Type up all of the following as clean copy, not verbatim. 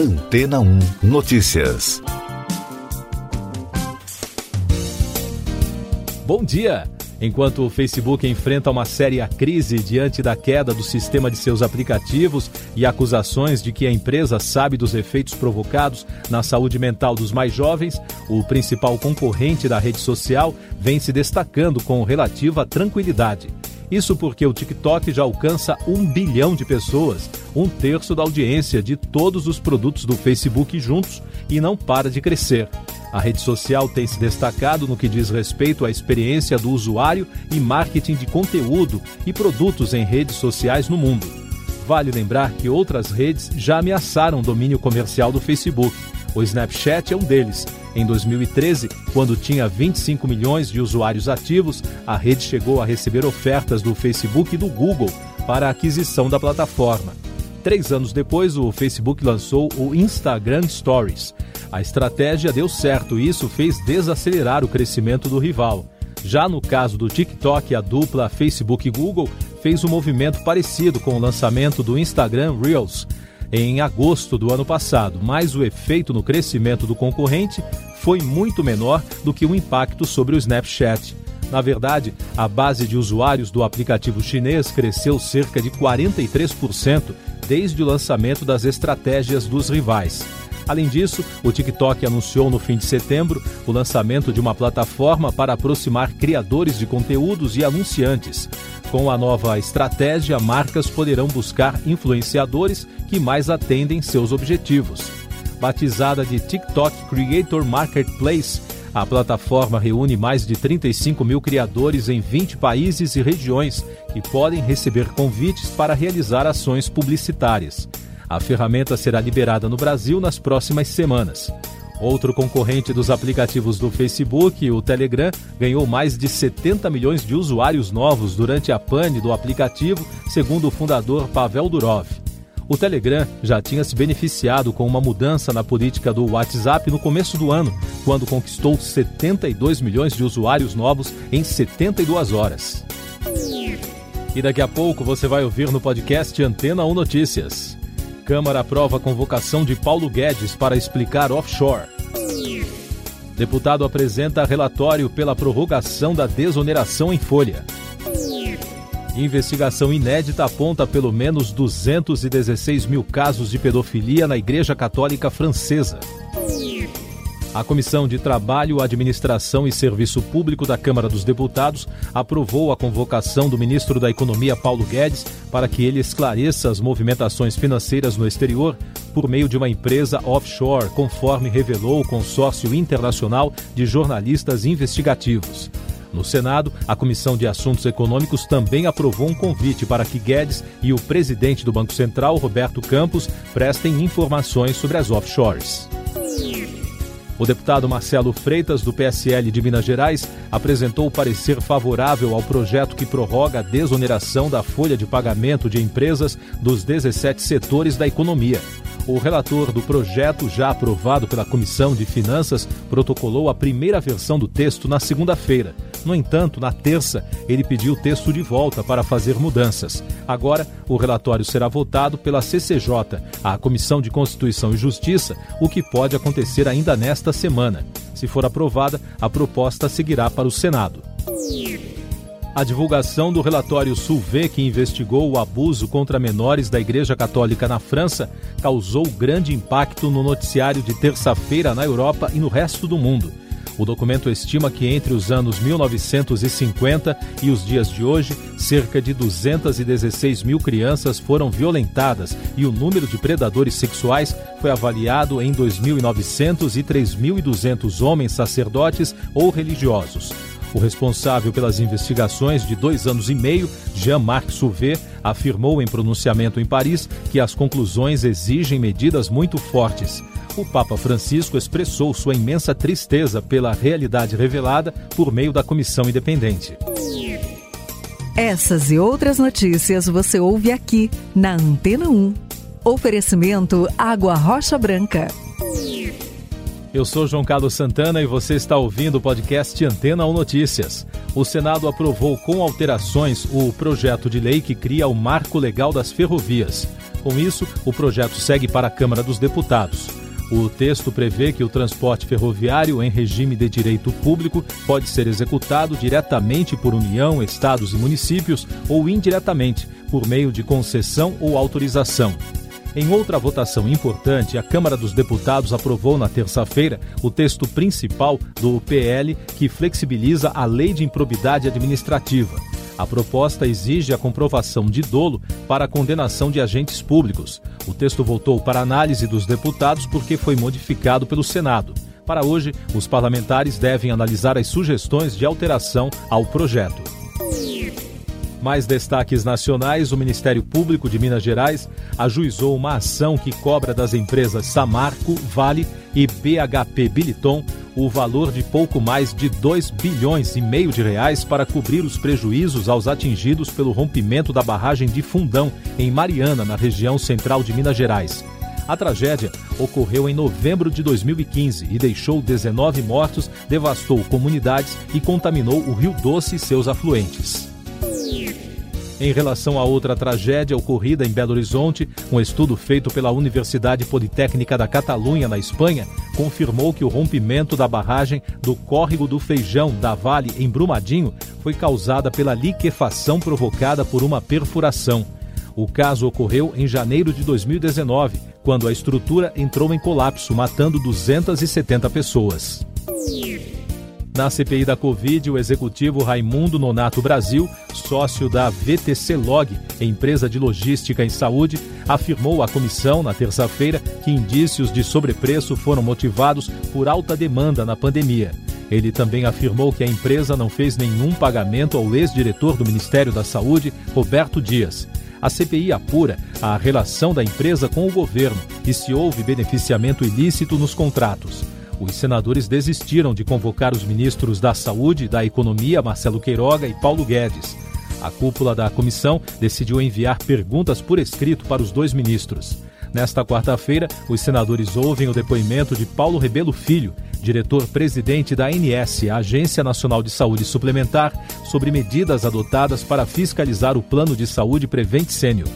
Antena 1 Notícias. Bom dia! Enquanto o Facebook enfrenta uma séria crise diante da queda do sistema de seus aplicativos e acusações de que a empresa sabe dos efeitos provocados na saúde mental dos mais jovens, o principal concorrente da rede social vem se destacando com relativa tranquilidade. Isso porque o TikTok já alcança 1 bilhão de pessoas, 1/3 da audiência de todos os produtos do Facebook juntos, e não para de crescer. A rede social tem se destacado no que diz respeito à experiência do usuário e marketing de conteúdo e produtos em redes sociais no mundo. Vale lembrar que outras redes já ameaçaram o domínio comercial do Facebook. O Snapchat é um deles. Em 2013, quando tinha 25 milhões de usuários ativos, a rede chegou a receber ofertas do Facebook e do Google para a aquisição da plataforma. 3 anos depois, o Facebook lançou o Instagram Stories. A estratégia deu certo e isso fez desacelerar o crescimento do rival. Já no caso do TikTok, a dupla Facebook e Google fez um movimento parecido com o lançamento do Instagram Reels em agosto do ano passado, mas o efeito no crescimento do concorrente foi muito menor do que o impacto sobre o Snapchat. Na verdade, a base de usuários do aplicativo chinês cresceu cerca de 43% desde o lançamento das estratégias dos rivais. Além disso, o TikTok anunciou no fim de setembro o lançamento de uma plataforma para aproximar criadores de conteúdos e anunciantes. Com a nova estratégia, marcas poderão buscar influenciadores que mais atendem seus objetivos. Batizada de TikTok Creator Marketplace, a plataforma reúne mais de 35 mil criadores em 20 países e regiões que podem receber convites para realizar ações publicitárias. A ferramenta será liberada no Brasil nas próximas semanas. Outro concorrente dos aplicativos do Facebook, o Telegram, ganhou mais de 70 milhões de usuários novos durante a pane do aplicativo, segundo o fundador Pavel Durov. O Telegram já tinha se beneficiado com uma mudança na política do WhatsApp no começo do ano, quando conquistou 72 milhões de usuários novos em 72 horas. E daqui a pouco você vai ouvir no podcast Antena 1 Notícias. Câmara aprova a convocação de Paulo Guedes para explicar offshore. Deputado apresenta relatório pela prorrogação da desoneração em folha. Investigação inédita aponta pelo menos 216 mil casos de pedofilia na Igreja Católica Francesa. A Comissão de Trabalho, Administração e Serviço Público da Câmara dos Deputados aprovou a convocação do ministro da Economia, Paulo Guedes, para que ele esclareça as movimentações financeiras no exterior por meio de uma empresa offshore, conforme revelou o Consórcio Internacional de Jornalistas Investigativos. No Senado, a Comissão de Assuntos Econômicos também aprovou um convite para que Guedes e o presidente do Banco Central, Roberto Campos, prestem informações sobre as offshores. O deputado Marcelo Freitas, do PSL de Minas Gerais, apresentou parecer favorável ao projeto que prorroga a desoneração da folha de pagamento de empresas dos 17 setores da economia. O relator do projeto, já aprovado pela Comissão de Finanças, protocolou a primeira versão do texto na segunda-feira. No entanto, na terça, ele pediu o texto de volta para fazer mudanças. Agora, o relatório será votado pela CCJ, a Comissão de Constituição e Justiça, o que pode acontecer ainda nesta semana. Se for aprovada, a proposta seguirá para o Senado. A divulgação do relatório Souvé, que investigou o abuso contra menores da Igreja Católica na França, causou grande impacto no noticiário de terça-feira na Europa e no resto do mundo. O documento estima que entre os anos 1950 e os dias de hoje, cerca de 216 mil crianças foram violentadas e o número de predadores sexuais foi avaliado em 2.900 e 3.200 homens sacerdotes ou religiosos. O responsável pelas investigações de 2 anos e meio, Jean-Marc Souvé, afirmou em pronunciamento em Paris que as conclusões exigem medidas muito fortes. O Papa Francisco expressou sua imensa tristeza pela realidade revelada por meio da comissão independente. Essas e outras notícias você ouve aqui na Antena 1. Oferecimento Água Rocha Branca. Eu sou João Carlos Santana e você está ouvindo o podcast Antena 1 Notícias. O Senado aprovou com alterações o projeto de lei que cria o Marco Legal das Ferrovias. Com isso, o projeto segue para a Câmara dos Deputados. O texto prevê que o transporte ferroviário em regime de direito público pode ser executado diretamente por União, estados e municípios ou indiretamente, por meio de concessão ou autorização. Em outra votação importante, a Câmara dos Deputados aprovou na terça-feira o texto principal do PL que flexibiliza a Lei de Improbidade Administrativa. A proposta exige a comprovação de dolo para a condenação de agentes públicos. O texto voltou para análise dos deputados porque foi modificado pelo Senado. Para hoje, os parlamentares devem analisar as sugestões de alteração ao projeto. Mais destaques nacionais, o Ministério Público de Minas Gerais ajuizou uma ação que cobra das empresas Samarco, Vale e BHP Billiton o valor de pouco mais de 2 bilhões e meio de reais para cobrir os prejuízos aos atingidos pelo rompimento da barragem de Fundão, em Mariana, na região central de Minas Gerais. A tragédia ocorreu em novembro de 2015 e deixou 19 mortos, devastou comunidades e contaminou o Rio Doce e seus afluentes. Em relação a outra tragédia ocorrida em Belo Horizonte, um estudo feito pela Universidade Politécnica da Catalunha, na Espanha, confirmou que o rompimento da barragem do Córrego do Feijão da Vale, em Brumadinho, foi causada pela liquefação provocada por uma perfuração. O caso ocorreu em janeiro de 2019, quando a estrutura entrou em colapso, matando 270 pessoas. Na CPI da Covid, o executivo Raimundo Nonato Brasil, sócio da VTC Log, empresa de logística em saúde, afirmou à comissão na terça-feira que indícios de sobrepreço foram motivados por alta demanda na pandemia. Ele também afirmou que a empresa não fez nenhum pagamento ao ex-diretor do Ministério da Saúde, Roberto Dias. A CPI apura a relação da empresa com o governo e se houve beneficiamento ilícito nos contratos. Os senadores desistiram de convocar os ministros da Saúde e da Economia, Marcelo Queiroga e Paulo Guedes. A cúpula da comissão decidiu enviar perguntas por escrito para os dois ministros. Nesta quarta-feira, os senadores ouvem o depoimento de Paulo Rebelo Filho, diretor-presidente da ANS, a Agência Nacional de Saúde Suplementar, sobre medidas adotadas para fiscalizar o plano de saúde Prevent Senior.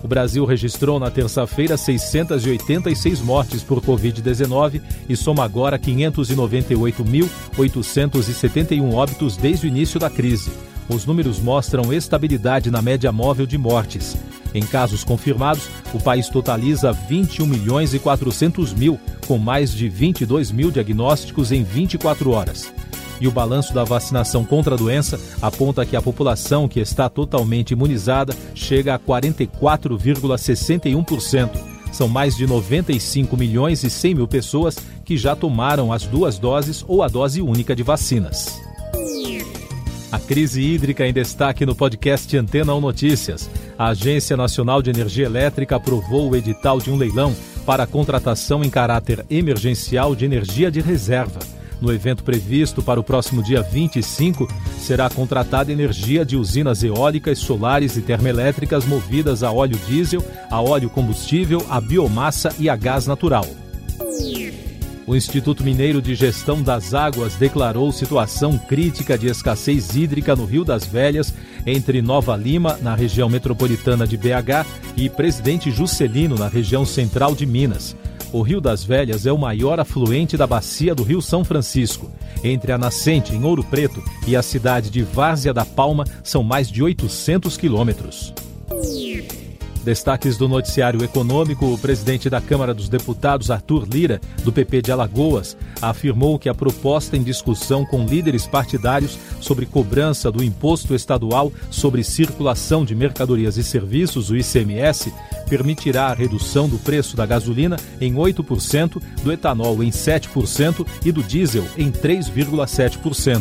O Brasil registrou na terça-feira 686 mortes por Covid-19 e soma agora 598.871 óbitos desde o início da crise. Os números mostram estabilidade na média móvel de mortes. Em casos confirmados, o país totaliza 21.400.000, com mais de 22 mil diagnósticos em 24 horas. E o balanço da vacinação contra a doença aponta que a população que está totalmente imunizada chega a 44,61%. São mais de 95 milhões e 100 mil pessoas que já tomaram as duas doses ou a dose única de vacinas. A crise hídrica em destaque no podcast Antena 1 Notícias. A Agência Nacional de Energia Elétrica aprovou o edital de um leilão para a contratação em caráter emergencial de energia de reserva. No evento previsto para o próximo dia 25, será contratada energia de usinas eólicas, solares e termoelétricas movidas a óleo diesel, a óleo combustível, a biomassa e a gás natural. O Instituto Mineiro de Gestão das Águas declarou situação crítica de escassez hídrica no Rio das Velhas, entre Nova Lima, na região metropolitana de BH, e Presidente Juscelino, na região central de Minas. O Rio das Velhas é o maior afluente da bacia do Rio São Francisco. Entre a nascente, em Ouro Preto, e a cidade de Várzea da Palma, são mais de 800 quilômetros. Destaques do noticiário econômico, o presidente da Câmara dos Deputados, Arthur Lira, do PP de Alagoas, afirmou que a proposta em discussão com líderes partidários sobre cobrança do Imposto Estadual sobre Circulação de Mercadorias e Serviços, o ICMS, permitirá a redução do preço da gasolina em 8%, do etanol em 7% e do diesel em 3,7%.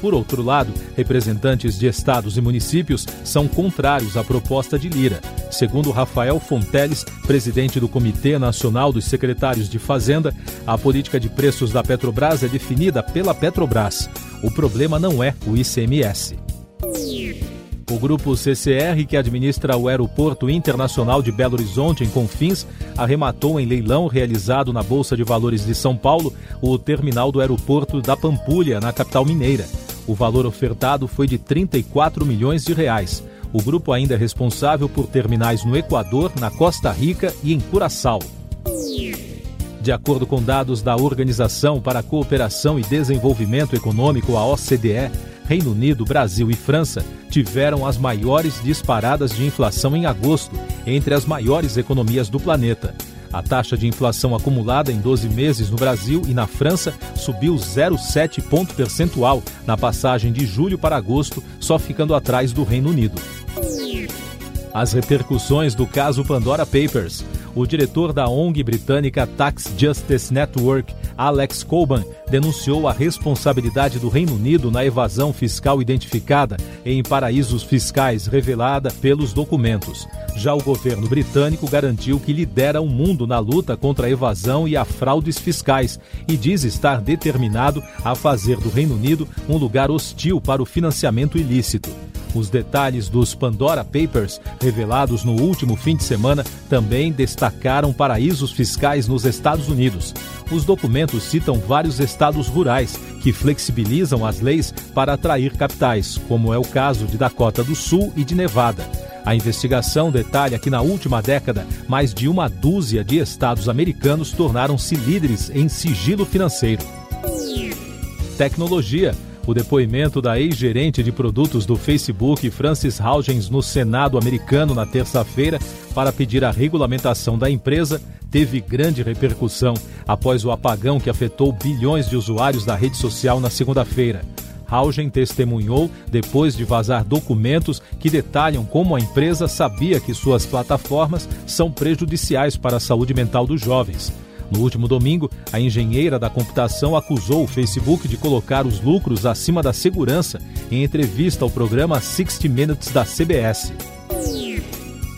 Por outro lado, representantes de estados e municípios são contrários à proposta de Lira. Segundo Rafael Fonteles, presidente do Comitê Nacional dos Secretários de Fazenda, a política de preços da Petrobras é definida pela Petrobras. O problema não é o ICMS. O grupo CCR, que administra o Aeroporto Internacional de Belo Horizonte, em Confins, arrematou em leilão realizado na Bolsa de Valores de São Paulo o terminal do aeroporto da Pampulha, na capital mineira. O valor ofertado foi de R$ 34 milhões. O grupo ainda é responsável por terminais no Equador, na Costa Rica e em Curaçao. De acordo com dados da Organização para a Cooperação e Desenvolvimento Econômico, a OCDE, Reino Unido, Brasil e França tiveram as maiores disparadas de inflação em agosto, entre as maiores economias do planeta. A taxa de inflação acumulada em 12 meses no Brasil e na França subiu 0,7 ponto percentual na passagem de julho para agosto, só ficando atrás do Reino Unido. As repercussões do caso Pandora Papers. O diretor da ONG britânica Tax Justice Network, Alex Coban, denunciou a responsabilidade do Reino Unido na evasão fiscal identificada em paraísos fiscais revelada pelos documentos. Já o governo britânico garantiu que lidera o mundo na luta contra a evasão e a fraudes fiscais e diz estar determinado a fazer do Reino Unido um lugar hostil para o financiamento ilícito. Os detalhes dos Pandora Papers, revelados no último fim de semana, também destacaram paraísos fiscais nos Estados Unidos. Os documentos citam vários estados rurais que flexibilizam as leis para atrair capitais, como é o caso de Dakota do Sul e de Nevada. A investigação detalha que na última década, mais de uma dúzia de estados americanos tornaram-se líderes em sigilo financeiro. Tecnologia. O depoimento da ex-gerente de produtos do Facebook, Frances Haugens, no Senado americano na terça-feira para pedir a regulamentação da empresa teve grande repercussão após o apagão que afetou bilhões de usuários da rede social na segunda-feira. Haugen testemunhou depois de vazar documentos que detalham como a empresa sabia que suas plataformas são prejudiciais para a saúde mental dos jovens. No último domingo, a engenheira da computação acusou o Facebook de colocar os lucros acima da segurança em entrevista ao programa 60 Minutes da CBS.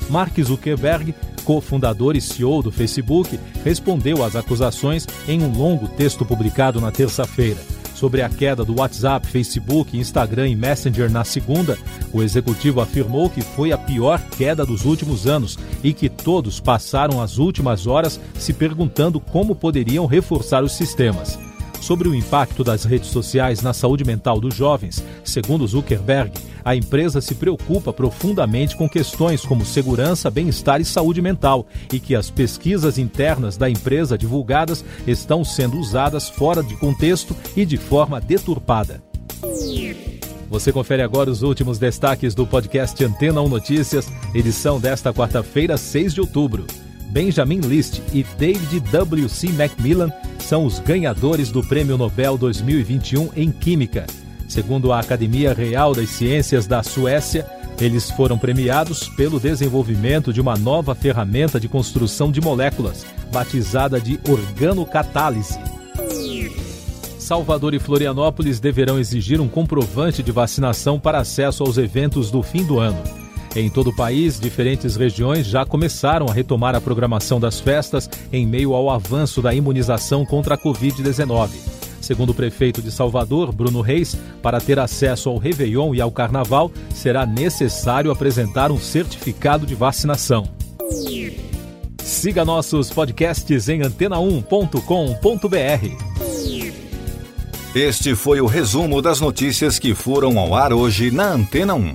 Mark Zuckerberg, cofundador e CEO do Facebook, respondeu às acusações em um longo texto publicado na terça-feira. Sobre a queda do WhatsApp, Facebook, Instagram e Messenger na segunda, o executivo afirmou que foi a pior queda dos últimos anos e que todos passaram as últimas horas se perguntando como poderiam reforçar os sistemas. Sobre o impacto das redes sociais na saúde mental dos jovens, segundo Zuckerberg, a empresa se preocupa profundamente com questões como segurança, bem-estar e saúde mental, e que as pesquisas internas da empresa divulgadas estão sendo usadas fora de contexto e de forma deturpada. Você confere agora os últimos destaques do podcast Antena 1 Notícias, edição desta quarta-feira, 6 de outubro. Benjamin List e David W.C. Macmillan são os ganhadores do Prêmio Nobel 2021 em Química. Segundo a Academia Real das Ciências da Suécia, eles foram premiados pelo desenvolvimento de uma nova ferramenta de construção de moléculas, batizada de organocatálise. Salvador e Florianópolis deverão exigir um comprovante de vacinação para acesso aos eventos do fim do ano. Em todo o país, diferentes regiões já começaram a retomar a programação das festas em meio ao avanço da imunização contra a Covid-19. Segundo o prefeito de Salvador, Bruno Reis, para ter acesso ao Réveillon e ao Carnaval, será necessário apresentar um certificado de vacinação. Siga nossos podcasts em antena1.com.br. Este foi o resumo das notícias que foram ao ar hoje na Antena 1.